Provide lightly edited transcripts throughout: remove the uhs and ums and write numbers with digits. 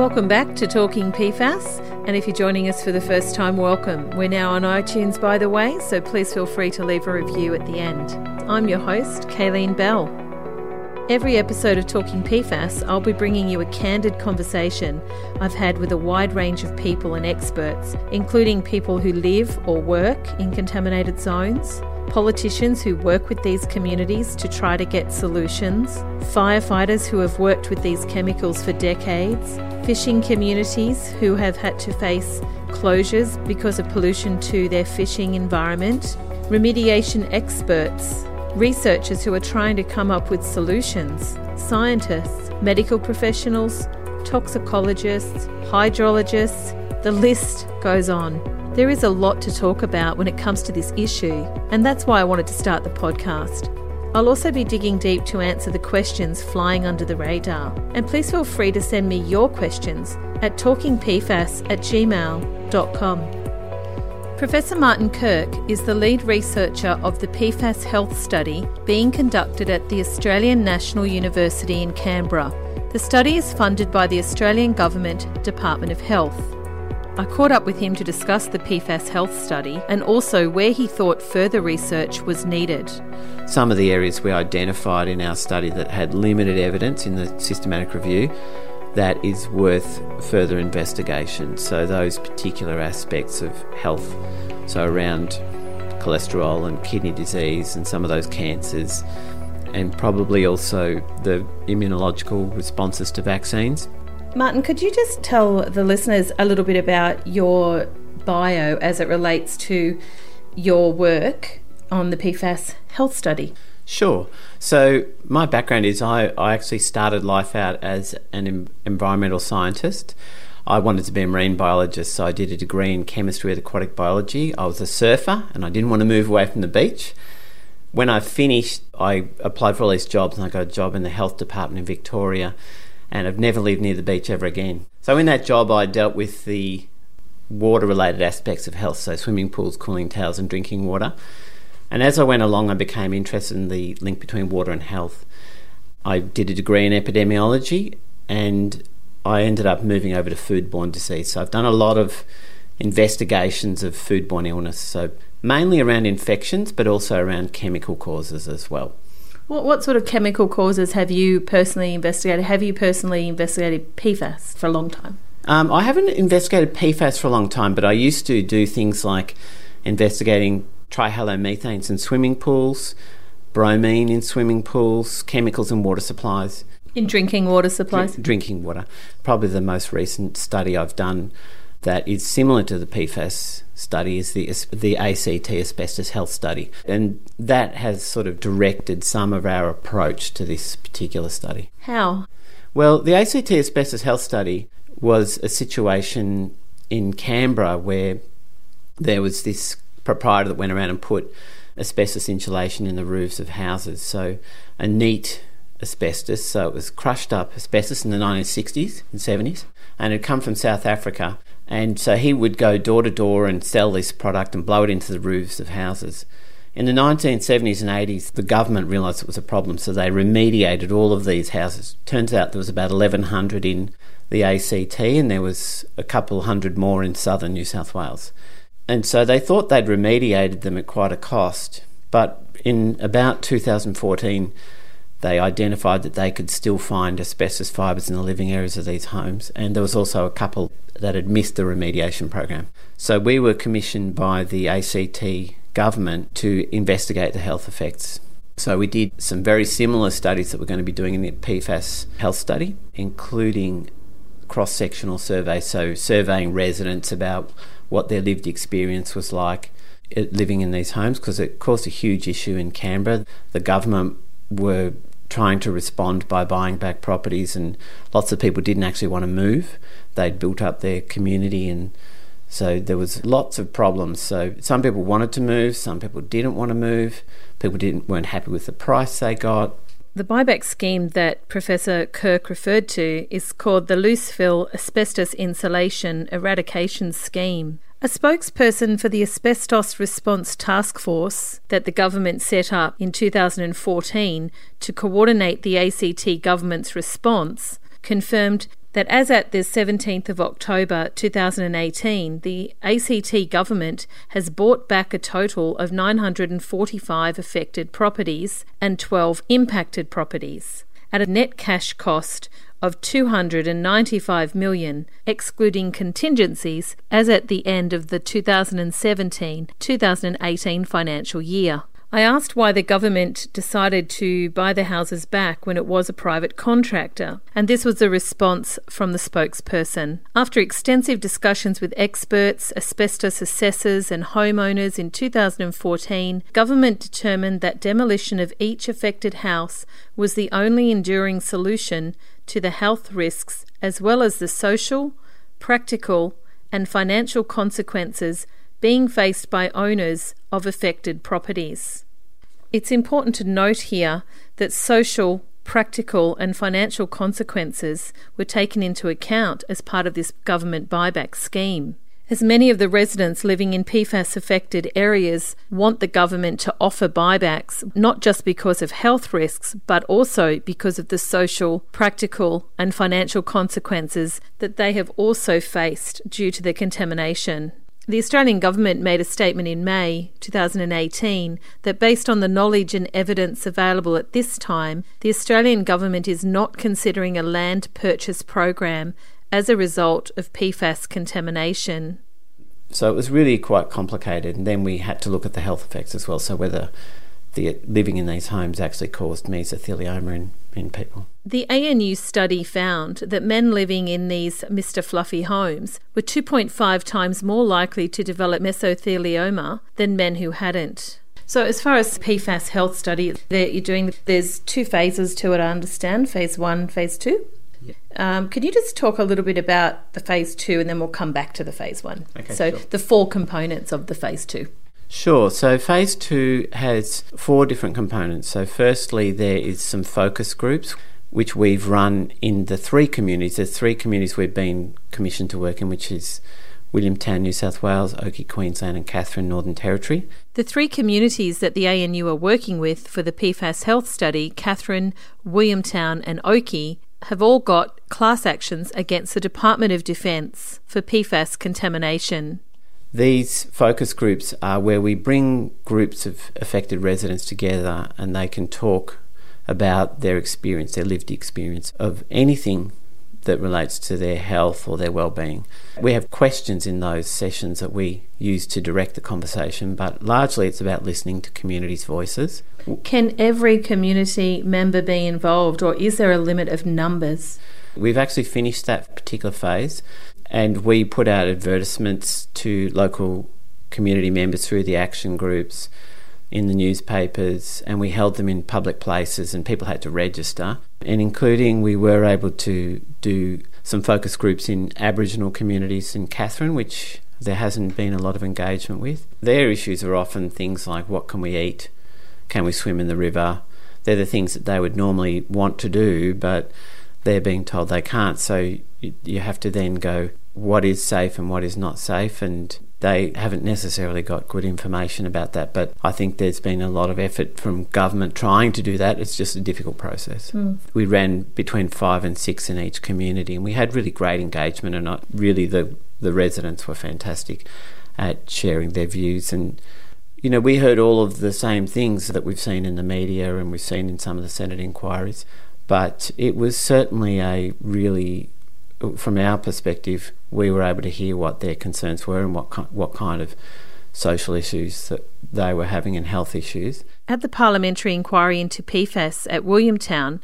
Welcome back to Talking PFAS, and if you're joining us for the first time, welcome. We're now on iTunes, by the way, so please feel free to leave a review at the end. I'm your host, Kayleen Bell. Every episode of Talking PFAS, I'll be bringing you a candid conversation I've had with a wide range of people and experts, including people who live or work in contaminated zones, politicians who work with these communities to try to get solutions, firefighters who have worked with these chemicals for decades, fishing communities who have had to face closures because of pollution to their fishing environment, remediation experts, researchers who are trying to come up with solutions, scientists, medical professionals, toxicologists, hydrologists, the list goes on. There is a lot to talk about when it comes to this issue, and that's why I wanted to start the podcast. I'll also be digging deep to answer the questions flying under the radar. And please feel free to send me your questions at talkingpfas@gmail.com. Professor Martin Kirk is the lead researcher of the PFAS Health Study being conducted at the Australian National University in Canberra. The study is funded by the Australian Government Department of Health. I caught up with him to discuss the PFAS health study and also where he thought further research was needed. Some of the areas we identified in our study that had limited evidence in the systematic review that is worth further investigation. So those particular aspects of health, so around cholesterol and kidney disease and some of those cancers, and probably also the immunological responses to vaccines. Martin, could you just tell the listeners a little bit about your bio as it relates to your work on the PFAS health study? Sure. So my background is I actually started life out as an environmental scientist. I wanted to be a marine biologist, so I did a degree in chemistry with aquatic biology. I was a surfer and I didn't want to move away from the beach. When I finished, I applied for all these jobs and I got a job in the health department in Victoria, and I've never lived near the beach ever again. So in that job, I dealt with the water-related aspects of health, so swimming pools, cooling towers and drinking water. And as I went along, I became interested in the link between water and health. I did a degree in epidemiology, and I ended up moving over to foodborne disease. So I've done a lot of investigations of foodborne illness, so mainly around infections, but also around chemical causes as well. What sort of chemical causes have you personally investigated? Have you personally investigated PFAS for a long time? I haven't investigated PFAS for a long time, but I used to do things like investigating trihalomethanes in swimming pools, bromine in swimming pools, chemicals in water supplies. In drinking water supplies? Drinking water. Probably the most recent study I've done that is similar to the PFAS study is the ACT Asbestos Health Study, and that has sort of directed some of our approach to this particular study. How? Well, the ACT Asbestos Health Study was a situation in Canberra where there was this proprietor that went around and put asbestos insulation in the roofs of houses, so a neat asbestos, so it was crushed up asbestos in the 1960s and 70s, and it had come from South Africa. And so he would go door to door and sell this product and blow it into the roofs of houses. In the 1970s and 80s, the government realised it was a problem, so they remediated all of these houses. Turns out there was about 1,100 in the ACT, and there was a couple hundred more in southern New South Wales. And so they thought they'd remediated them at quite a cost. But in about 2014, they identified that they could still find asbestos fibres in the living areas of these homes, and there was also a couple that had missed the remediation program. So we were commissioned by the ACT government to investigate the health effects. So we did some very similar studies that we're going to be doing in the PFAS health study, including cross-sectional surveys, so surveying residents about what their lived experience was like living in these homes, because it caused a huge issue in Canberra. The government were trying to respond by buying back properties, and lots of people didn't actually want to move. They'd built up their community, and so there was lots of problems. So some people wanted to move, some people didn't want to move, people weren't happy with the price they got. The buyback scheme that Professor Kirk referred to is called the Loose Fill asbestos insulation eradication scheme. A spokesperson for the Asbestos Response Task Force that the government set up in 2014 to coordinate the ACT government's response confirmed that as at the 17th of October 2018, the ACT government has bought back a total of 945 affected properties and 12 impacted properties at a net cash cost of $295 million, excluding contingencies, as at the end of the 2017-2018 financial year. I asked why the government decided to buy the houses back when it was a private contractor, and this was the response from the spokesperson. After extensive discussions with experts, asbestos assessors and homeowners in 2014, government determined that demolition of each affected house was the only enduring solution to the health risks, as well as the social, practical and financial consequences being faced by owners of affected properties. It's important to note here that social, practical and financial consequences were taken into account as part of this government buyback scheme, as many of the residents living in PFAS affected areas want the government to offer buybacks, not just because of health risks, but also because of the social, practical and financial consequences that they have also faced due to the contamination. The Australian Government made a statement in May 2018 that based on the knowledge and evidence available at this time, the Australian Government is not considering a land purchase program as a result of PFAS contamination. So it was really quite complicated, and then we had to look at the health effects as well, so whether the living in these homes actually caused mesothelioma in people. The ANU study found that men living in these Mr Fluffy homes were 2.5 times more likely to develop mesothelioma than men who hadn't. So as far as PFAS health study that you're doing, there's two phases to it, I understand, phase 1, phase 2. Yeah. Can you just talk a little bit about the phase 2 and then we'll come back to the phase 1? Okay, so sure. The four components of the phase 2. Sure. So phase 2 has four different components. So firstly, there is some focus groups, which we've run in the three communities. There's three communities we've been commissioned to work in, which is Williamtown, New South Wales, Oakey, Queensland and Katherine, Northern Territory. The three communities that the ANU are working with for the PFAS health study, Katherine, Williamtown and Oakey, have all got class actions against the Department of Defence for PFAS contamination. These focus groups are where we bring groups of affected residents together and they can talk about their experience, their lived experience of anything that relates to their health or their well-being. We have questions in those sessions that we use to direct the conversation, but largely it's about listening to communities' voices. Can every community member be involved, or is there a limit of numbers? We've actually finished that particular phase, and we put out advertisements to local community members through the action groups, in the newspapers, and we held them in public places and people had to register. And including, we were able to do some focus groups in Aboriginal communities in Katherine, which there hasn't been a lot of engagement with. Their issues are often things like, what can we eat? Can we swim in the river? They're the things that they would normally want to do, but they're being told they can't. So you have to then go, what is safe and what is not safe? And they haven't necessarily got good information about that, but I think there's been a lot of effort from government trying to do that. It's just a difficult process. We ran between 5 and 6 in each community, and we had really great engagement, and really the residents were fantastic at sharing their views. And you know, we heard all of the same things that we've seen in the media and we've seen in some of the Senate inquiries, but it was certainly a really, from our perspective, we were able to hear what their concerns were and what kind of social issues that they were having and health issues. At the parliamentary inquiry into PFAS at Williamtown,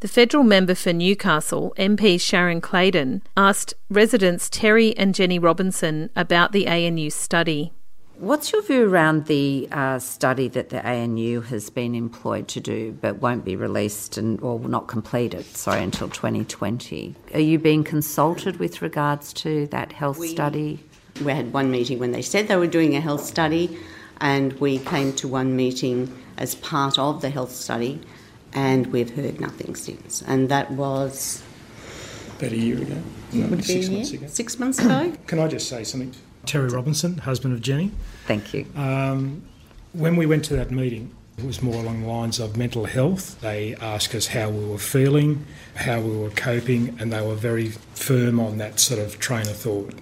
the federal member for Newcastle, MP Sharon Claydon, asked residents Terry and Jenny Robinson about the ANU study. What's your view around the study that the ANU has been employed to do but won't be released or not completed, until 2020? Are you being consulted with regards to that health study? We had one meeting when they said they were doing a health study, and we came to one meeting as part of the health study, and we've heard nothing since. And that was about a year ago. No, 6 months ago. 6 months ago. Can I just say something? Terry Robinson, husband of Jenny. Thank you. When we went to that meeting, It was more along the lines of mental health. They asked us how we were feeling, how we were coping, and they were very firm on that sort of train of thought.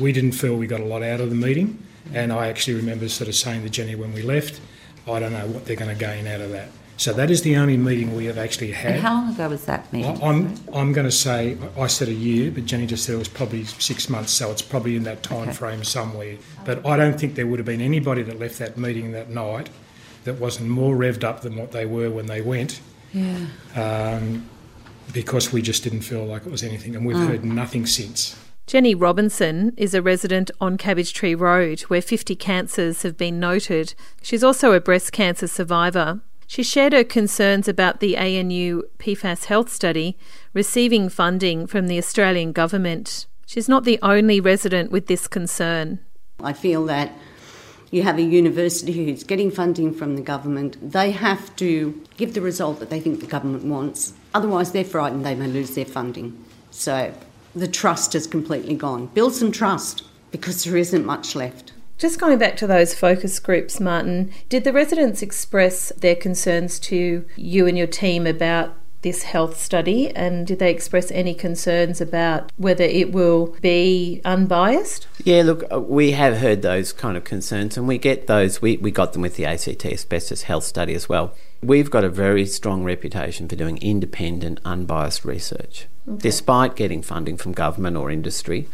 We didn't feel we got a lot out of the meeting, and I actually remember sort of saying to Jenny when we left, I don't know what they're going to gain out of that. So that is the only meeting we have actually had. And how long ago was that meeting? I'm going to say, I said a year, but Jenny just said it was probably 6 months, so it's probably in that time frame somewhere. But I don't think there would have been anybody that left that meeting that night that wasn't more revved up than what they were when they went. Yeah. Because we just didn't feel like it was anything, and we've heard nothing since. Jenny Robinson is a resident on Cabbage Tree Road, where 50 cancers have been noted. She's also a breast cancer survivor. She shared her concerns about the ANU PFAS health study receiving funding from the Australian government. She's not the only resident with this concern. I feel that you have a university who's getting funding from the government. They have to give the result that they think the government wants. Otherwise, they're frightened they may lose their funding. So the trust is completely gone. Build some trust, because there isn't much left. Just going back to those focus groups, Martin, did the residents express their concerns to you and your team about this health study, and did they express any concerns about whether it will be unbiased? Yeah, look, we have heard those kind of concerns, and we get those. We got them with the ACT Asbestos Health Study as well. We've got a very strong reputation for doing independent, unbiased research. Okay. Despite getting funding from government or industry,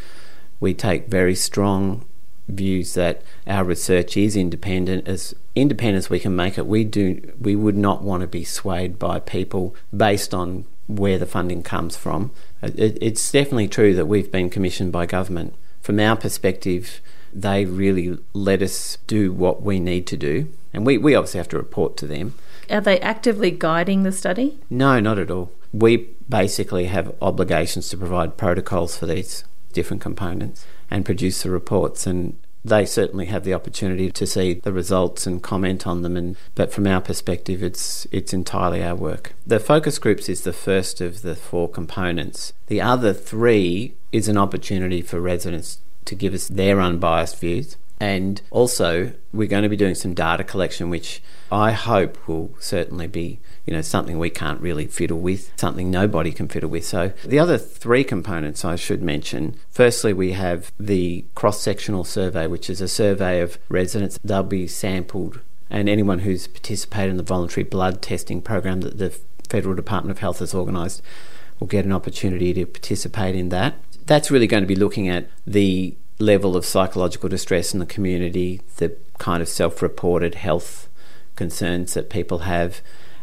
we take very strong views that our research is independent as we can make it. We would not want to be swayed by people based on where the funding comes from. It's definitely true that we've been commissioned by government. From our perspective, they really let us do what we need to do, and we obviously have to report to them. Are they actively guiding the study? No, not at all. We basically have obligations to provide protocols for these different components and produce the reports, and they certainly have the opportunity to see the results and comment on them, but from our perspective it's entirely our work. The focus groups is the first of the four components. The other three is an opportunity for residents to give us their unbiased views, and also we're going to be doing some data collection, which I hope will certainly be something we can't really fiddle with, something nobody can fiddle with. So the other three components I should mention, firstly we have the cross-sectional survey, which is a survey of residents. They'll be sampled, and anyone who's participated in the voluntary blood testing program that the Federal Department of Health has organised will get an opportunity to participate in that. That's really going to be looking at the level of psychological distress in the community, the kind of self-reported health concerns that people have,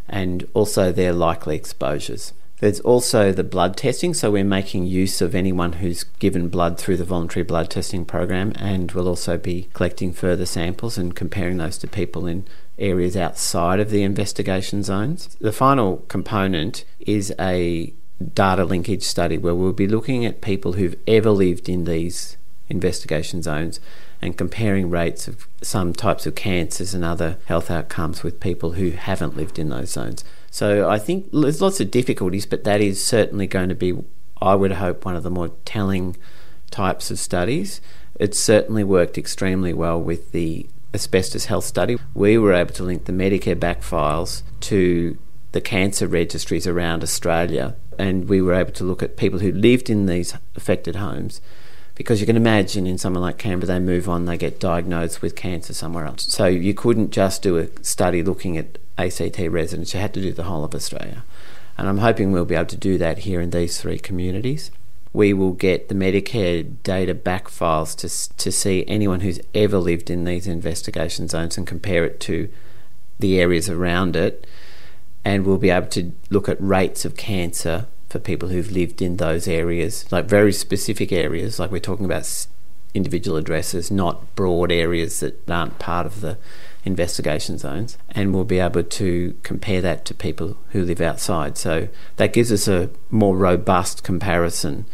and also their likely exposures. There's also the blood testing, so we're making use of anyone who's given blood through the voluntary blood testing program, and we'll also be collecting further samples and comparing those to people in areas outside of the investigation zones. The final component is a data linkage study where we'll be looking at people who've ever lived in these investigation zones and comparing rates of some types of cancers and other health outcomes with people who haven't lived in those zones. So I think there's lots of difficulties, but that is certainly going to be, I would hope, one of the more telling types of studies. It certainly worked extremely well with the asbestos health study. We were able to link the Medicare back files to the cancer registries around Australia, and we were able to look at people who lived in these affected homes. Because you can imagine in someone like Canberra, they move on, they get diagnosed with cancer somewhere else. So you couldn't just do a study looking at ACT residents, you had to do the whole of Australia. And I'm hoping we'll be able to do that here in these three communities. We will get the Medicare data back files to see anyone who's ever lived in these investigation zones and compare it to the areas around it. And we'll be able to look at rates of cancer for people who've lived in those areas, like very specific areas, like we're talking about individual addresses, not broad areas that aren't part of the investigation zones, and we'll be able to compare that to people who live outside. So that gives us a more robust comparison.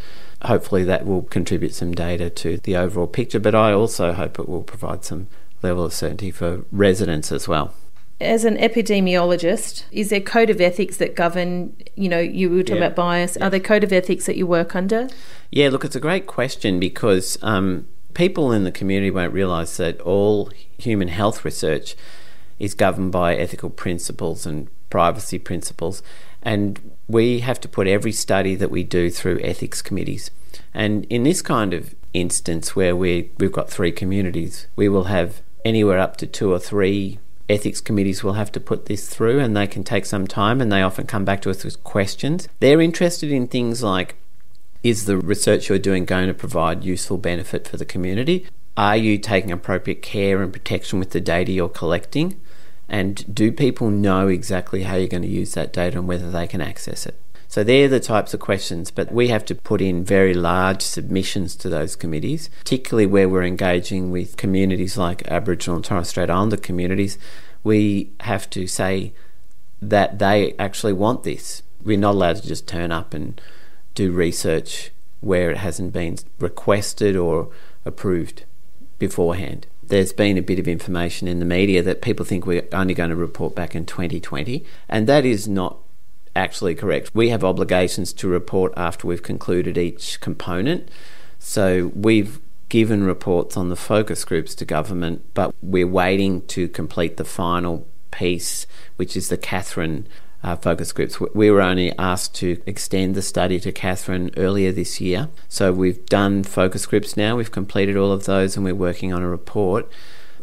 Hopefully that will contribute some data to the overall picture, but I also hope it will provide some level of certainty for residents as well. As an epidemiologist, is there code of ethics that govern, you were talking about bias. Yeah. Are there code of ethics that you work under? Yeah, look, it's a great question because people in the community won't realise that all human health research is governed by ethical principles and privacy principles, and we have to put every study that we do through ethics committees. And in this kind of instance where we've got three communities, we will have anywhere up to two or three ethics committees will have to put this through, and they can take some time, and they often come back to us with questions. They're interested in things like, is the research you're doing going to provide useful benefit for the community? Are you taking appropriate care and protection with the data you're collecting? And do people know exactly how you're going to use that data and whether they can access it? So they're the types of questions, but we have to put in very large submissions to those committees, particularly where we're engaging with communities like Aboriginal and Torres Strait Islander communities. We have to say that they actually want this. We're not allowed to just turn up and do research where it hasn't been requested or approved beforehand. There's been a bit of information in the media that people think we're only going to report back in 2020, and that is not actually correct. We have obligations to report after we've concluded each component. So we've given reports on the focus groups to government, but we're waiting to complete the final piece, which is the Katherine focus groups. We were only asked to extend the study to Katherine earlier this year. So we've done focus groups now, we've completed all of those, and we're working on a report.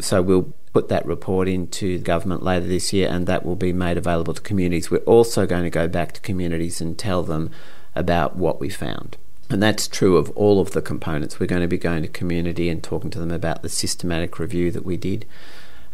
So we'll put that report into government later this year, and that will be made available to communities. We're also going to go back to communities and tell them about what we found. And that's true of all of the components. We're going to be going to community and talking to them about the systematic review that we did,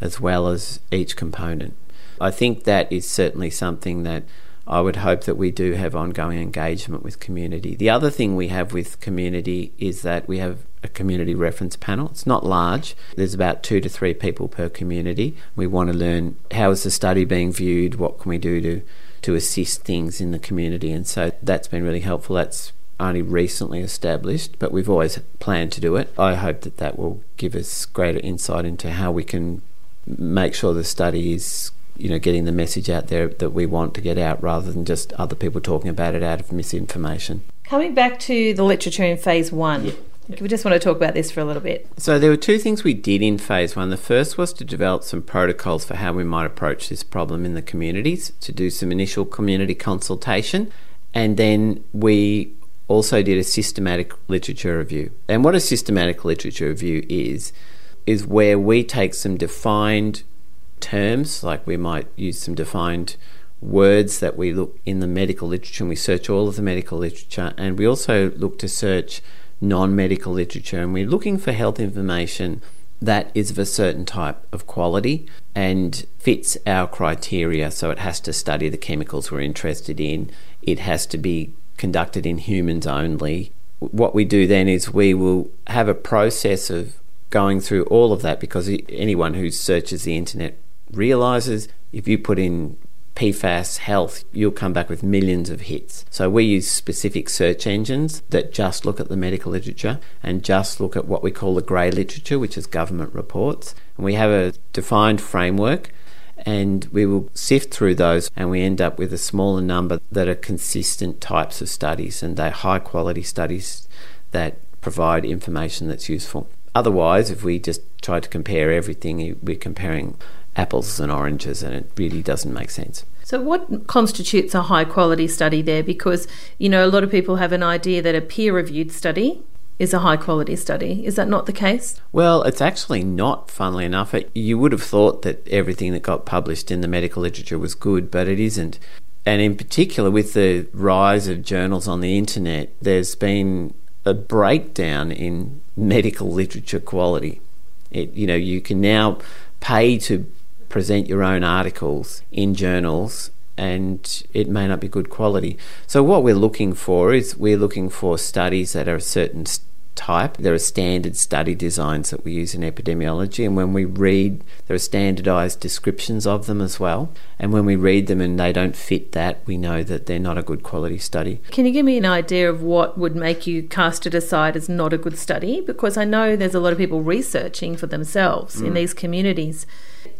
as well as each component. I think that is certainly something that I would hope that we do have ongoing engagement with community. The other thing we have with community is that we have a community reference panel. It's not large. There's about 2 to 3 people per community. We want to learn, how is the study being viewed? What can we do to assist things in the community? And so that's been really helpful. That's only recently established, but we've always planned to do it. I hope that that will give us greater insight into how we can make sure the study is, you know, getting the message out there that we want to get out, rather than just other people talking about it out of misinformation. Coming back to the literature in phase one, we just want to talk about this for a little bit. So there were two things we did in phase one. The first was to develop some protocols for how we might approach this problem in the communities, to do some initial community consultation, and then we also did a systematic literature review. And what a systematic literature review is where we take some defined terms, like we might use some defined words that we look in the medical literature, and we search all of the medical literature, and we also look to search non-medical literature, and we're looking for health information that is of a certain type of quality and fits our criteria. So it has to study the chemicals we're interested in, it has to be conducted in humans only. What we do then is we will have a process of going through all of that, because anyone who searches the internet realises if you put in PFAS health, you'll come back with millions of hits. So we use specific search engines that just look at the medical literature and just look at what we call the grey literature, which is government reports. And we have a defined framework, and we will sift through those, and we end up with a smaller number that are consistent types of studies, and they're high quality studies that provide information that's useful. Otherwise, if we just try to compare everything, we're comparing apples and oranges, and it really doesn't make sense. So what constitutes a high quality study there? Because, you know, a lot of people have an idea that a peer-reviewed study is a high quality study. Is that not the case? Well, it's actually not, funnily enough. You would have thought that everything that got published in the medical literature was good, but it isn't. And in particular, with the rise of journals on the internet, there's been a breakdown in medical literature quality. You can now pay to present your own articles in journals, and it may not be good quality. So what we're looking for is studies that are a certain type. There are standard study designs that we use in epidemiology, and when we read, there are standardised descriptions of them as well. And when we read them and they don't fit that, we know that they're not a good quality study. Can you give me an idea of what would make you cast it aside as not a good study? Because I know there's a lot of people researching for themselves in these communities.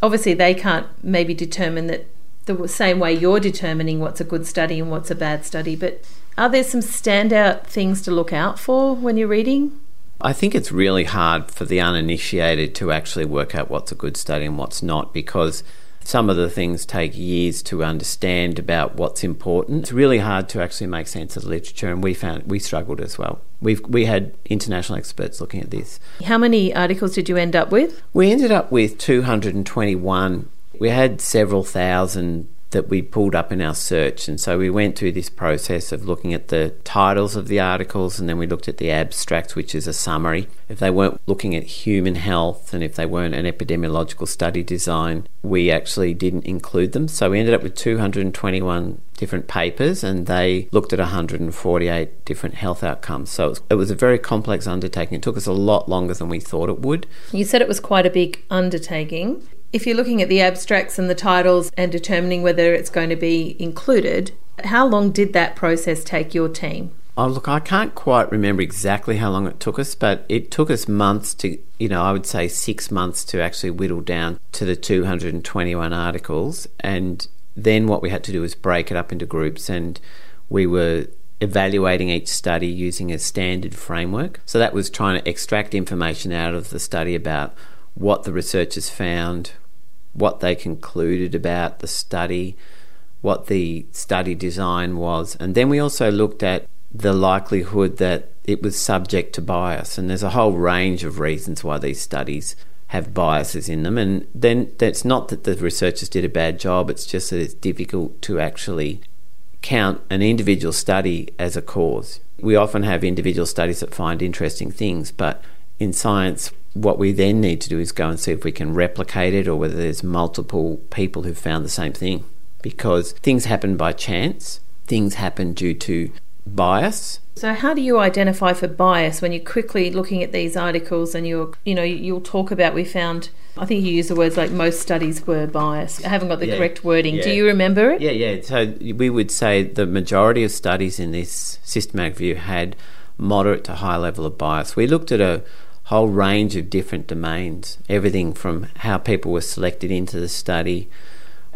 Obviously, they can't maybe determine that the same way you're determining what's a good study and what's a bad study, but are there some standout things to look out for when you're reading? I think it's really hard for the uninitiated to actually work out what's a good study and what's not, because Some of the things take years to understand about what's important. It's really hard to actually make sense of the literature, and we struggled as well. We had international experts looking at this. How many articles did you end up with? We ended up with 221. We had several thousand that we pulled up in our search, and so we went through this process of looking at the titles of the articles, and then we looked at the abstracts, which is a summary. If they weren't looking at human health and if they weren't an epidemiological study design, we actually didn't include them. So we ended up with 221 different papers, and they looked at 148 different health outcomes. So it was a very complex undertaking. It took us a lot longer than we thought it would. You said it was quite a big undertaking. If you're looking at the abstracts and the titles and determining whether it's going to be included, how long did that process take your team? Oh, look, I can't quite remember exactly how long it took us, but it took us months to, I would say 6 months to actually whittle down to the 221 articles. And then what we had to do was break it up into groups, and we were evaluating each study using a standard framework. So that was trying to extract information out of the study about what the researchers found, what they concluded about the study, what the study design was. And then we also looked at the likelihood that it was subject to bias. And there's a whole range of reasons why these studies have biases in them. And then it's not that the researchers did a bad job, it's just that it's difficult to actually count an individual study as a cause. We often have individual studies that find interesting things, but in science, what we then need to do is go and see if we can replicate it, or whether there's multiple people who found the same thing, because things happen by chance, things happen due to bias. So how do you identify for bias when you're quickly looking at these articles and you'll talk about, we found, I think you use the words like most studies were biased. I haven't got the correct wording. Do you remember it? Yeah. So we would say the majority of studies in this systematic view had moderate to high level of bias. We looked at a whole range of different domains, everything from how people were selected into the study,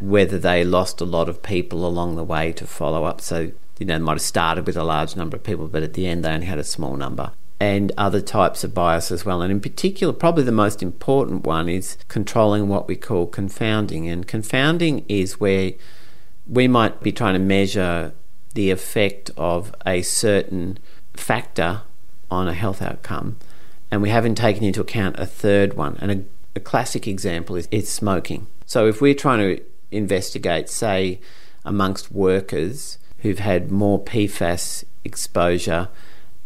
whether they lost a lot of people along the way to follow up. So, they might have started with a large number of people, but at the end they only had a small number. And other types of bias as well. And in particular, probably the most important one is controlling what we call confounding. And confounding is where we might be trying to measure the effect of a certain factor on a health outcome, and we haven't taken into account a third one. And a classic example is smoking. So if we're trying to investigate, say, amongst workers who've had more PFAS exposure,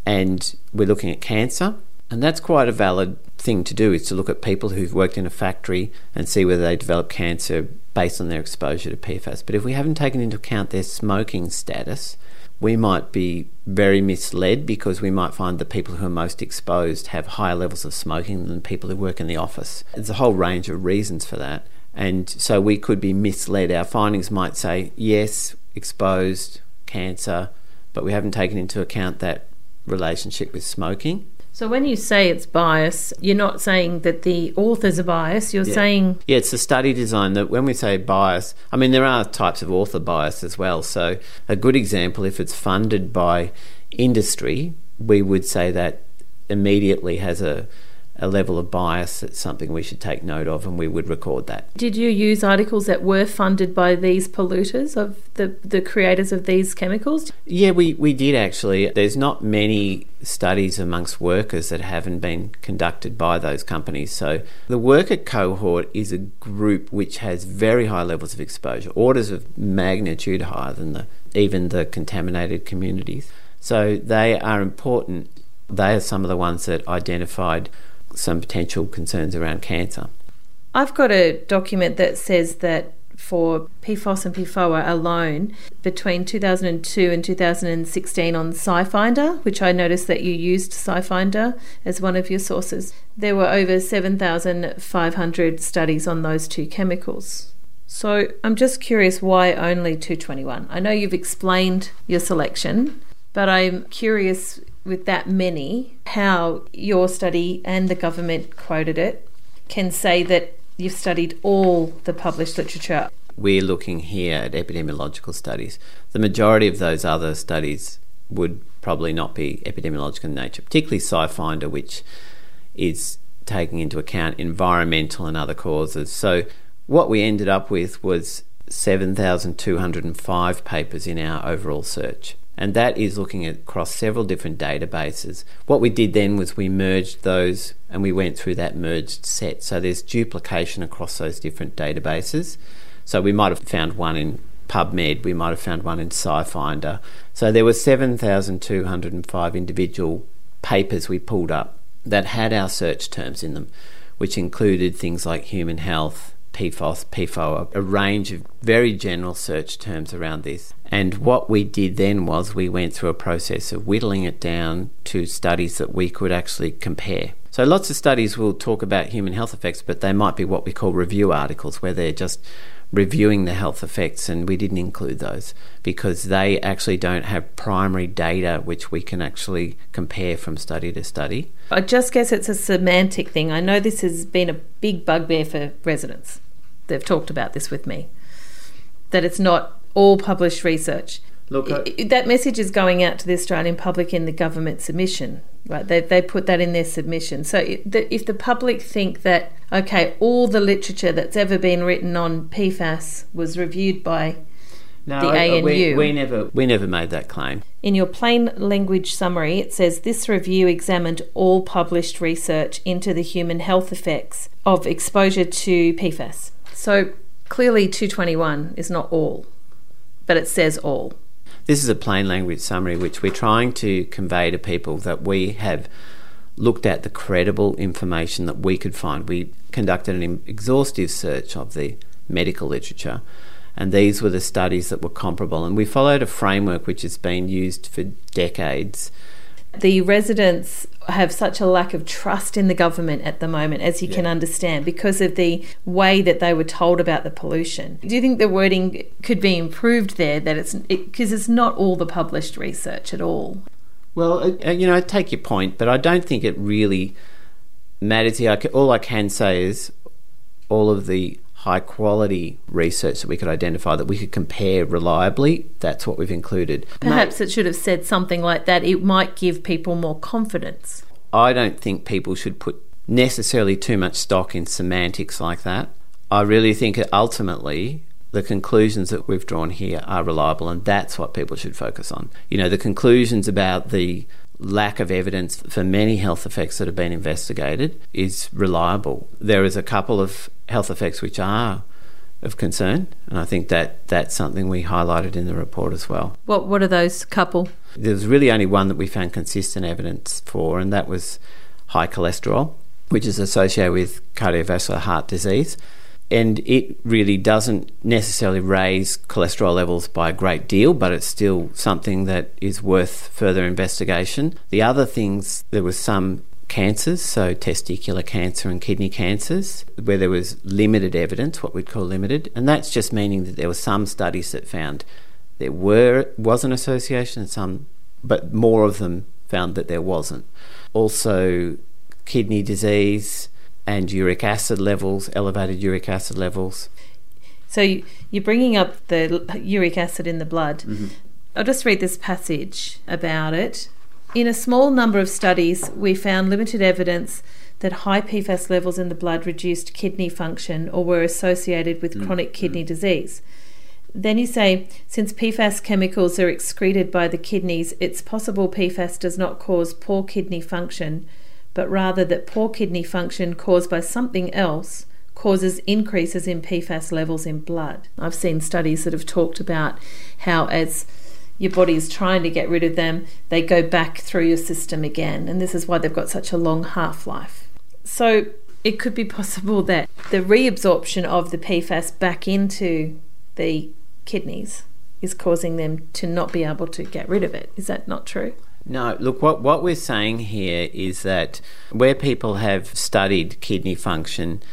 and we're looking at cancer, and that's quite a valid thing to do, is to look at people who've worked in a factory and see whether they develop cancer based on their exposure to PFAS. But if we haven't taken into account their smoking status, we might be very misled, because we might find the people who are most exposed have higher levels of smoking than people who work in the office. There's a whole range of reasons for that. And so we could be misled. Our findings might say, yes, exposed, cancer, but we haven't taken into account that relationship with smoking. So when you say it's bias, you're not saying that the authors are biased, you're saying... Yeah, it's the study design that when we say bias, there are types of author bias as well. So a good example, if it's funded by industry, we would say that immediately has a level of bias that's something we should take note of, and we would record that. Did you use articles that were funded by these polluters, of the creators of these chemicals? Yeah, we did actually. There's not many studies amongst workers that haven't been conducted by those companies. So the worker cohort is a group which has very high levels of exposure, orders of magnitude higher than even the contaminated communities. So they are important. They are some of the ones that identified some potential concerns around cancer. I've got a document that says that for PFOS and PFOA alone, between 2002 and 2016 on SciFinder, which I noticed that you used SciFinder as one of your sources, there were over 7,500 studies on those two chemicals. So I'm just curious, why only 221? I know you've explained your selection, but I'm curious, with that many, how your study, and the government quoted it, can say that you've studied all the published literature. We're looking here at epidemiological studies. The majority of those other studies would probably not be epidemiological in nature, particularly SciFinder, which is taking into account environmental and other causes. So What we ended up with was 7,205 papers in our overall search, and that is looking across several different databases. What we did then was we merged those and we went through that merged set. So there's duplication across those different databases. So we might have found one in PubMed, we might have found one in SciFinder. So there were 7,205 individual papers we pulled up that had our search terms in them, which included things like human health, PFOS, PFOA, a range of very general search terms around this. And what we did then was we went through a process of whittling it down to studies that we could actually compare. So lots of studies will talk about human health effects, but they might be what we call review articles, where they're just reviewing the health effects, and we didn't include those because they actually don't have primary data which we can actually compare from study to study. I just guess it's a semantic thing. I know this has been a big bugbear for residents. They've talked about this with me, that it's not all published research. Look, that message is going out to the Australian public in the government submission, right? They put that in their submission. So if the public think that, okay, all the literature that's ever been written on PFAS was reviewed by the ANU. We never made that claim. In your plain language summary, it says this review examined all published research into the human health effects of exposure to PFAS. So clearly 221 is not all, but it says all. This is a plain language summary which we're trying to convey to people that we have looked at the credible information that we could find. We conducted an exhaustive search of the medical literature, and these were the studies that were comparable, and we followed a framework which has been used for decades. The residents have such a lack of trust in the government at the moment, as you can understand, because of the way that they were told about the pollution. Do you think the wording could be improved there, that it's not all the published research at all? Well, I take your point, but I don't think it really matters here. All I can say is all of the high-quality research that we could identify, that we could compare reliably, that's what we've included. Perhaps it should have said something like that. It might give people more confidence. I don't think people should put necessarily too much stock in semantics like that. I really think that ultimately the conclusions that we've drawn here are reliable, and that's what people should focus on. You know, the conclusions about the lack of evidence for many health effects that have been investigated is reliable. There is a couple of health effects which are of concern, and I think that that's something we highlighted in the report as well. What are those couple? There's really only one that we found consistent evidence for, and that was high cholesterol, which is associated with cardiovascular heart disease, and it really doesn't necessarily raise cholesterol levels by a great deal, but it's still something that is worth further investigation. The other things, there was some cancers, so testicular cancer and kidney cancers, where there was limited evidence, what we'd call limited, and that's just meaning that there were some studies that found there was an association, and some, but more of them found that there wasn't. Also, kidney disease and uric acid levels, elevated uric acid levels. So you're bringing up the uric acid in the blood. Mm-hmm. I'll just read this passage about it. In a small number of studies, we found limited evidence that high PFAS levels in the blood reduced kidney function or were associated with chronic kidney disease. Then you say, since PFAS chemicals are excreted by the kidneys, it's possible PFAS does not cause poor kidney function, but rather that poor kidney function caused by something else causes increases in PFAS levels in blood. I've seen studies that have talked about how as your body is trying to get rid of them, they go back through your system again, and this is why they've got such a long half-life. So it could be possible that the reabsorption of the PFAS back into the kidneys is causing them to not be able to get rid of it. Is that not true? No, look, what we're saying here is that where people have studied kidney function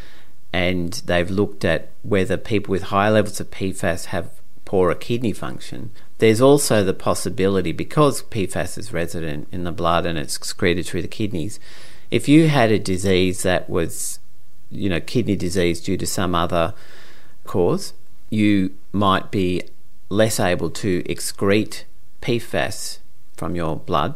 and they've looked at whether people with high levels of PFAS have poorer kidney function, there's also the possibility, because PFAS is resident in the blood and it's excreted through the kidneys, if you had a disease that was, kidney disease due to some other cause, you might be less able to excrete PFAS from your blood.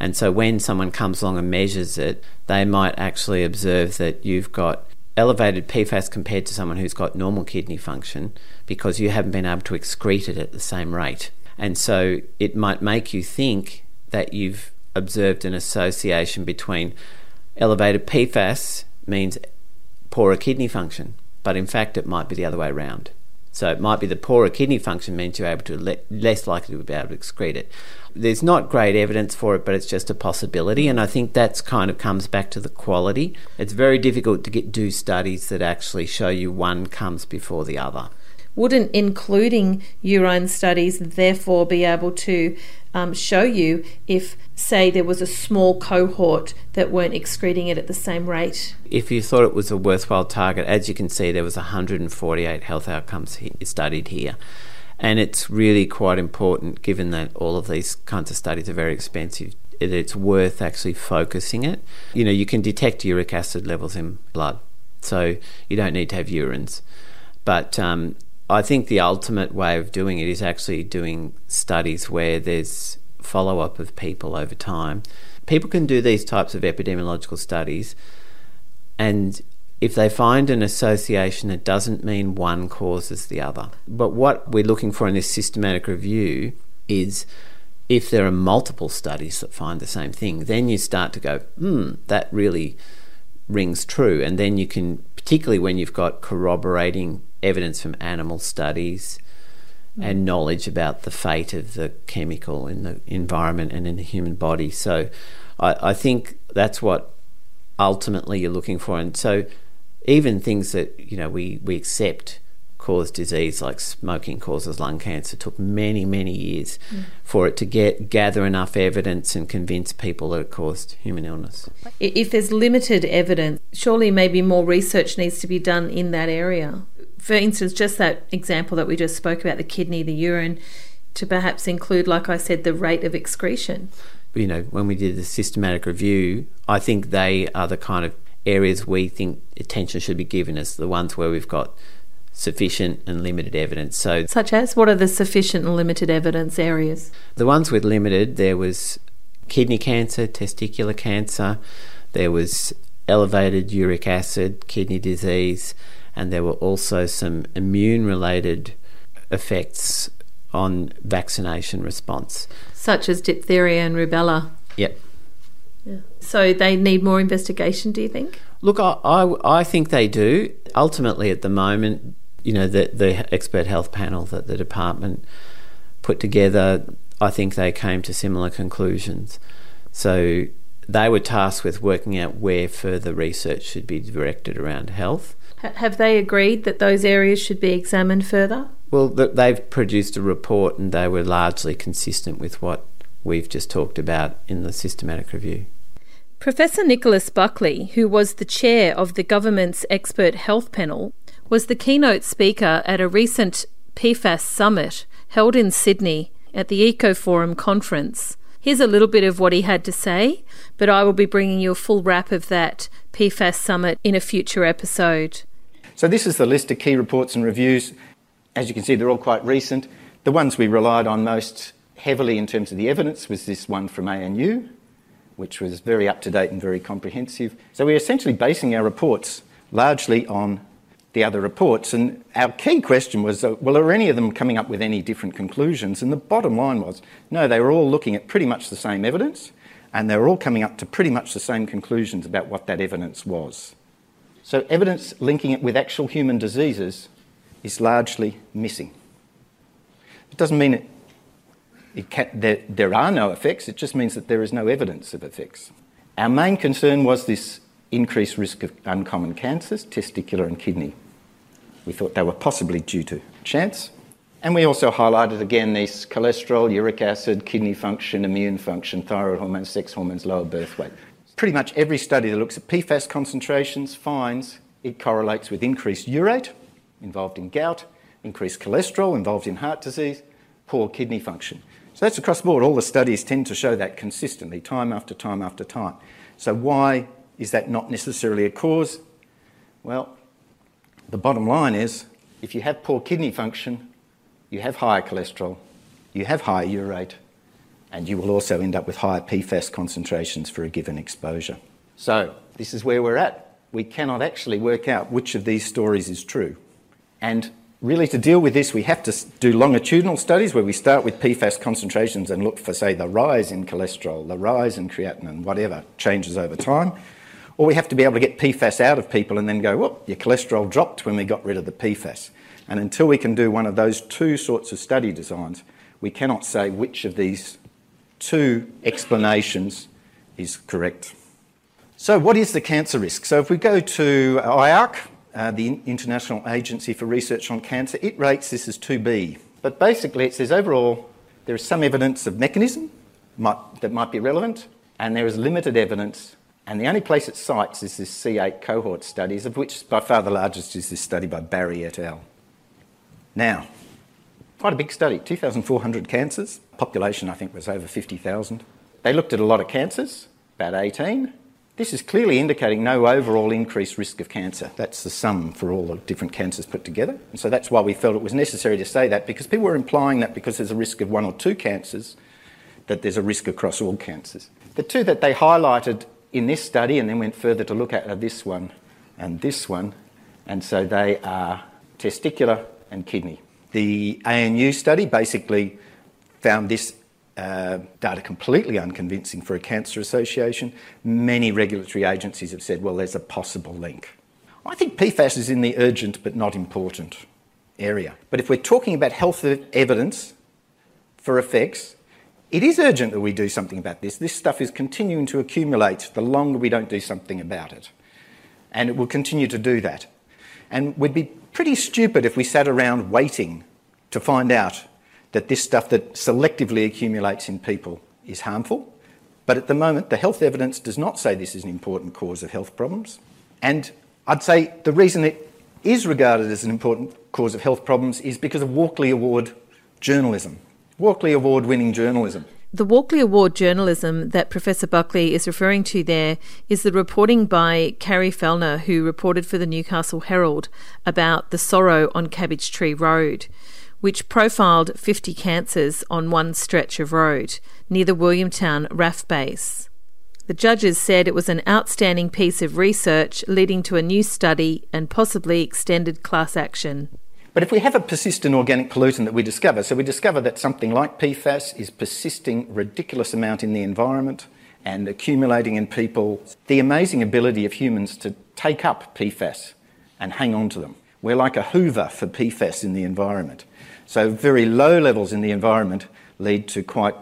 And so when someone comes along and measures it, they might actually observe that you've got elevated PFAS compared to someone who's got normal kidney function because you haven't been able to excrete it at the same rate. And so it might make you think that you've observed an association between elevated PFAS means poorer kidney function, but in fact it might be the other way around. So it might be the poorer kidney function means you're able to less likely to be able to excrete it. There's not great evidence for it, but it's just a possibility, and I think that's kind of comes back to the quality. It's very difficult to do studies that actually show you one comes before the other. Wouldn't including urine studies therefore be able to show you if, say, there was a small cohort that weren't excreting it at the same rate? If you thought it was a worthwhile target, as you can see, there was 148 health outcomes studied here. And it's really quite important, given that all of these kinds of studies are very expensive, that it's worth actually focusing it. You know, you can detect uric acid levels in blood, so you don't need to have urines. But I think the ultimate way of doing it is actually doing studies where there's follow-up of people over time. People can do these types of epidemiological studies, and if they find an association, it doesn't mean one causes the other. But what we're looking for in this systematic review is if there are multiple studies that find the same thing, then you start to go, that really rings true. And then you can, particularly when you've got corroborating evidence from animal studies and knowledge about the fate of the chemical in the environment and in the human body. So I think that's what ultimately you're looking for. And so even things that, you know, we accept cause disease, like smoking causes lung cancer, took many, many years for it to gather enough evidence and convince people that it caused human illness. If there's limited evidence, surely maybe more research needs to be done in that area. For instance, just that example that we just spoke about, the kidney, the urine, to perhaps include, like I said, the rate of excretion. You know, when we did the systematic review, I think they are the kind of areas we think attention should be given as the ones where we've got sufficient and limited evidence. So, such as? What are the sufficient and limited evidence areas? The ones with limited, there was kidney cancer, testicular cancer, there was elevated uric acid, kidney disease, and there were also some immune-related effects on vaccination response. Such as diphtheria and rubella? Yep. Yeah. So they need more investigation, do you think? Look, I think they do. Ultimately, at the moment, you know, the expert health panel that the department put together, I think they came to similar conclusions. So they were tasked with working out where further research should be directed around health. Have they agreed that those areas should be examined further? Well, they've produced a report and they were largely consistent with what we've just talked about in the systematic review. Professor Nicholas Buckley, who was the chair of the government's expert health panel, was the keynote speaker at a recent PFAS summit held in Sydney at the Eco-Forum conference. Here's a little bit of what he had to say, but I will be bringing you a full wrap of that PFAS summit in a future episode. So this is the list of key reports and reviews. As you can see, they're all quite recent. The ones we relied on most heavily in terms of the evidence was this one from ANU, which was very up-to-date and very comprehensive. So we're essentially basing our reports largely on the other reports. And our key question was, well, are any of them coming up with any different conclusions? And the bottom line was, no, they were all looking at pretty much the same evidence, and they were all coming up to pretty much the same conclusions about what that evidence was. So evidence linking it with actual human diseases is largely missing. It doesn't mean there are no effects, it just means that there is no evidence of effects. Our main concern was this increased risk of uncommon cancers, testicular and kidney. We thought they were possibly due to chance. And we also highlighted again these cholesterol, uric acid, kidney function, immune function, thyroid hormones, sex hormones, lower birth weight. Pretty much every study that looks at PFAS concentrations finds it correlates with increased urate, involved in gout, increased cholesterol, involved in heart disease, poor kidney function. So that's across the board. All the studies tend to show that consistently, time after time after time. So why is that not necessarily a cause? Well, the bottom line is if you have poor kidney function, you have higher cholesterol, you have higher urate, and you will also end up with higher PFAS concentrations for a given exposure. So this is where we're at. we cannot actually work out which of these stories is true. And really, to deal with this, we have to do longitudinal studies where we start with PFAS concentrations and look for, say, the rise in cholesterol, the rise in creatinine, whatever changes over time. Or we have to be able to get PFAS out of people and then go, well, your cholesterol dropped when we got rid of the PFAS. And until we can do one of those two sorts of study designs, we cannot say which of these two explanations is correct. So what is the cancer risk? So if we go to IARC, the International Agency for Research on Cancer, it rates this as 2B. But basically it says overall there is some evidence of mechanism that might be relevant, and there is limited evidence. And the only place it cites is this C8 cohort studies, of which by far the largest is this study by Barry et al. Now, quite a big study, 2,400 cancers. Population, I think, was over 50,000. They looked at a lot of cancers, about 18. This is clearly indicating no overall increased risk of cancer. That's the sum for all the different cancers put together. And so that's why we felt it was necessary to say that, because people were implying that because there's a risk of one or two cancers, that there's a risk across all cancers. The two that they highlighted in this study and then went further to look at are this one, and so they are testicular and kidney. The ANU study basically found this data completely unconvincing for a cancer association. Many regulatory agencies have said, well, there's a possible link. I think PFAS is in the urgent but not important area. But if we're talking about health evidence for effects, it is urgent that we do something about this. This stuff is continuing to accumulate the longer we don't do something about it. And it will continue to do that. And we'd be pretty stupid if we sat around waiting to find out that this stuff that selectively accumulates in people is harmful. But at the moment, the health evidence does not say this is an important cause of health problems. And I'd say the reason it is regarded as an important cause of health problems is because of Walkley Award journalism. Walkley Award-winning journalism. The Walkley Award journalism that Professor Buckley is referring to there is the reporting by Carrie Fellner, who reported for the Newcastle Herald about the sorrow on Cabbage Tree Road, which profiled 50 cancers on one stretch of road near the Williamtown RAF base. The judges said it was an outstanding piece of research leading to a new study and possibly extended class action. But if we have a persistent organic pollutant that we discover, so we discover that something like PFAS is persisting ridiculous amount in the environment and accumulating in people, the amazing ability of humans to take up PFAS and hang on to them. We're like a hoover for PFAS in the environment. So very low levels in the environment lead to quite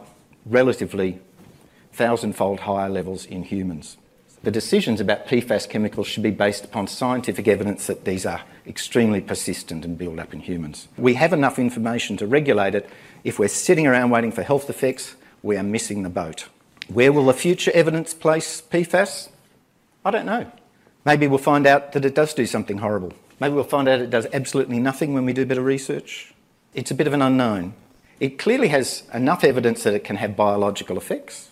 relatively thousandfold higher levels in humans. The decisions about PFAS chemicals should be based upon scientific evidence that these are extremely persistent and build up in humans. We have enough information to regulate it. If we're sitting around waiting for health effects, we are missing the boat. Where will the future evidence place PFAS? I don't know. Maybe we'll find out that it does do something horrible. Maybe we'll find out it does absolutely nothing when we do a bit of research. It's a bit of an unknown. It clearly has enough evidence that it can have biological effects.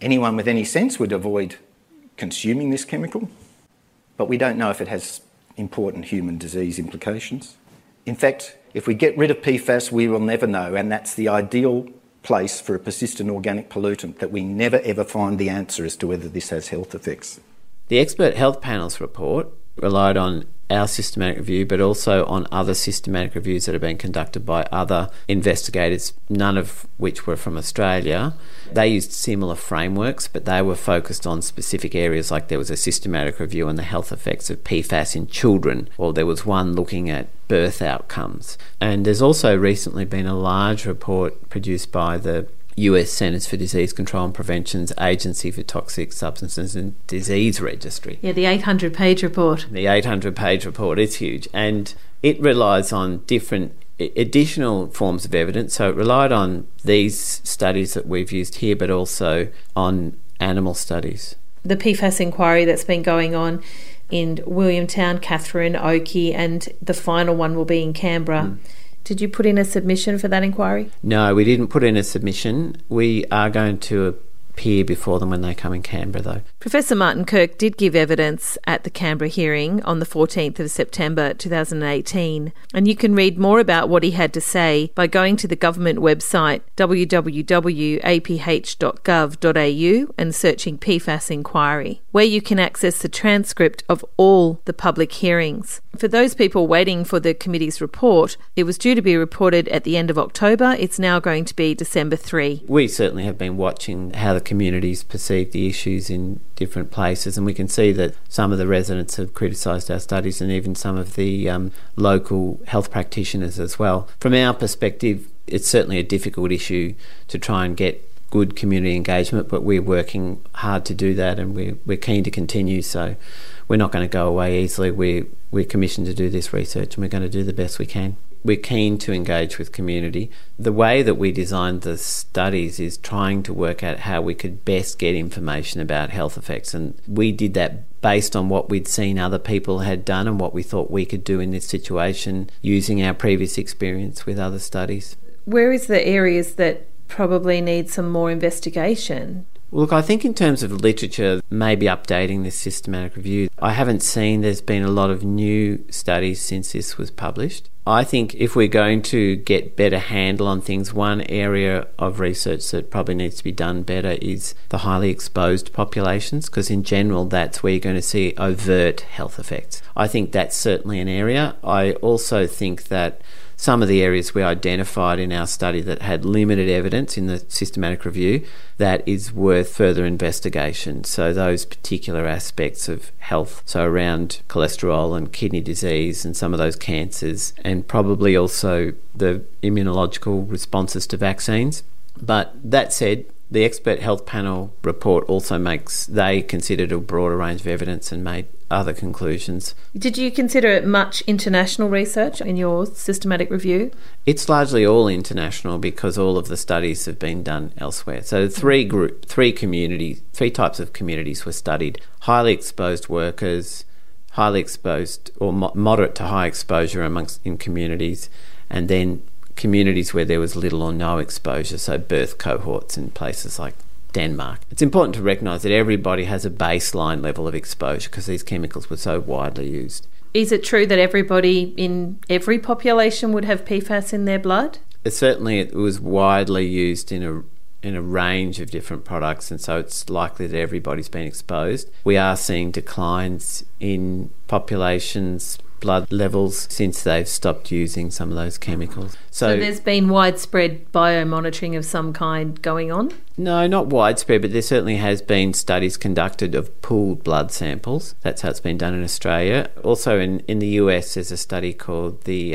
Anyone with any sense would avoid consuming this chemical, but we don't know if it has important human disease implications. In fact, if we get rid of PFAS, we will never know, and that's the ideal place for a persistent organic pollutant, that we never ever find the answer as to whether this has health effects. The expert health panel's report relied on our systematic review, but also on other systematic reviews that have been conducted by other investigators, none of which were from Australia. They used similar frameworks, but they were focused on specific areas, like there was a systematic review on the health effects of PFAS in children, or there was one looking at birth outcomes. And there's also recently been a large report produced by the US Centers for Disease Control and Prevention's Agency for Toxic Substances and Disease Registry. Yeah, the 800-page report. The 800-page report is huge, and it relies on different additional forms of evidence. So it relied on these studies that we've used here, but also on animal studies. The PFAS inquiry that's been going on in Williamtown, Katherine, Oakey, and the final one will be in Canberra. Mm. Did you put in a submission for that inquiry? No, we didn't put in a submission. We are going to appear before them when they come in Canberra, though. Professor Martin Kirk did give evidence at the Canberra hearing on the 14th of September 2018, and you can read more about what he had to say by going to the government website www.aph.gov.au and searching PFAS inquiry, where you can access the transcript of all the public hearings. For those people waiting for the committee's report, it was due to be reported at the end of October. It's now going to be December 3. We certainly have been watching how the communities perceive the issues in different places, and we can see that some of the residents have criticised our studies, and even some of the local health practitioners as well. From our perspective, it's certainly a difficult issue to try and get good community engagement, but we're working hard to do that, and we're keen to continue, so we're not going to go away easily. We're commissioned to do this research, and we're going to do the best we can. We're keen to engage with community. The way that we designed the studies is trying to work out how we could best get information about health effects, and we did that based on what we'd seen other people had done and what we thought we could do in this situation using our previous experience with other studies. Where is the areas that probably need some more investigation? Look, I think in terms of literature, maybe updating this systematic review. I haven't seen there's been a lot of new studies since this was published. I think if we're going to get better handle on things, one area of research that probably needs to be done better is the highly exposed populations, because in general that's where you're going to see overt health effects. I think that's certainly an area. I also think that some of the areas we identified in our study that had limited evidence in the systematic review, that is worth further investigation. So those particular aspects of health, so around cholesterol and kidney disease and some of those cancers, and probably also the immunological responses to vaccines. But that said, the expert health panel report also considered a broader range of evidence and made other conclusions. Did you consider much international research in your systematic review? It's largely all international because all of the studies have been done elsewhere. So three types of communities were studied: highly exposed workers, highly exposed or moderate to high exposure in communities, and then communities where there was little or no exposure, so birth cohorts in places like Denmark. It's important to recognise that everybody has a baseline level of exposure because these chemicals were so widely used. Is it true that everybody in every population would have PFAS in their blood? Certainly it was widely used in a range of different products, and so it's likely that everybody's been exposed. We are seeing declines in populations' blood levels since they've stopped using some of those chemicals. So there's been widespread biomonitoring of some kind going on? No, not widespread, but there certainly has been studies conducted of pooled blood samples. That's how it's been done in Australia. Also in the US there's a study called the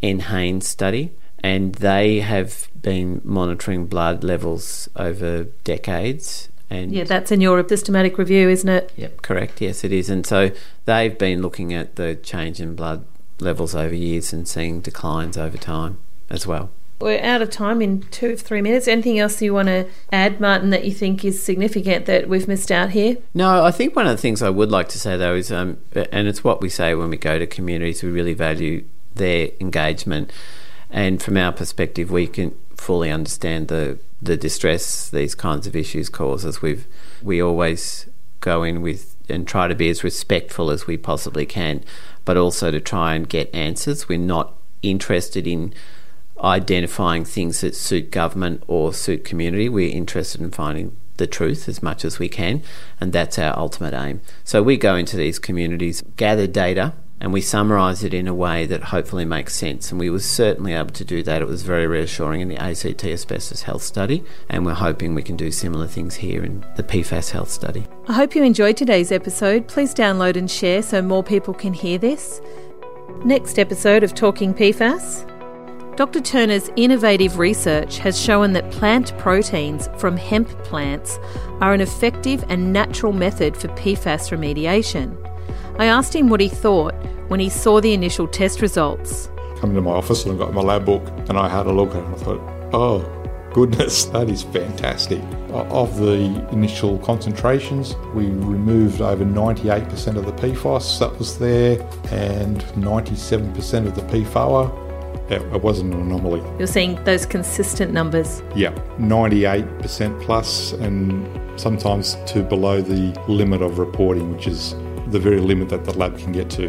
NHANES study, and they have been monitoring blood levels over decades. And yeah, that's in your systematic review, isn't it? Yep, correct. Yes, it is. And so they've been looking at the change in blood levels over years and seeing declines over time as well. We're out of time in 2 or 3 minutes. Anything else you want to add, Martin, that you think is significant that we've missed out here? No, I think one of the things I would like to say, though, is, and it's what we say when we go to communities, we really value their engagement. And from our perspective, we can fully understand the distress these kinds of issues cause us. We always go in with and try to be as respectful as we possibly can, but also to try and get answers. We're not interested in identifying things that suit government or suit community. We're interested in finding the truth as much as we can, and that's our ultimate aim. So we go into these communities, gather data, and we summarise it in a way that hopefully makes sense. And we were certainly able to do that. It was very reassuring in the ACT Asbestos Health Study, and we're hoping we can do similar things here in the PFAS Health Study. I hope you enjoyed today's episode. Please download and share so more people can hear this. Next episode of Talking PFAS. Dr. Turner's innovative research has shown that plant proteins from hemp plants are an effective and natural method for PFAS remediation. I asked him what he thought when he saw the initial test results. Come to my office and I got my lab book and I had a look at it and I thought, oh, goodness, that is fantastic. Of the initial concentrations, we removed over 98% of the PFOS that was there and 97% of the PFOA. It wasn't an anomaly. You're seeing those consistent numbers? Yeah, 98% plus, and sometimes to below the limit of reporting, which is the very limit that the lab can get to.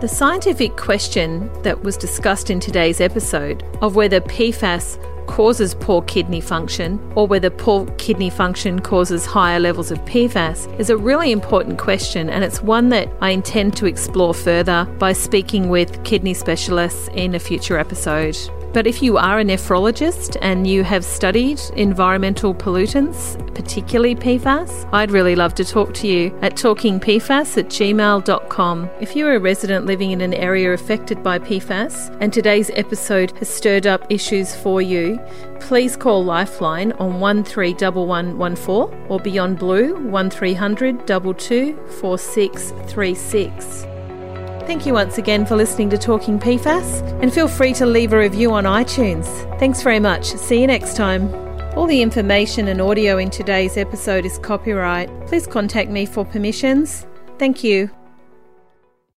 The scientific question that was discussed in today's episode of whether PFAS causes poor kidney function or whether poor kidney function causes higher levels of PFAS is a really important question, and it's one that I intend to explore further by speaking with kidney specialists in a future episode. But if you are a nephrologist and you have studied environmental pollutants, particularly PFAS, I'd really love to talk to you at talkingpfas@gmail.com. If you're a resident living in an area affected by PFAS and today's episode has stirred up issues for you, please call Lifeline on 131114 or Beyond Blue 1300 22 4636. Thank you once again for listening to Talking PFAS, and feel free to leave a review on iTunes. Thanks very much. See you next time. All the information and audio in today's episode is copyright. Please contact me for permissions. Thank you.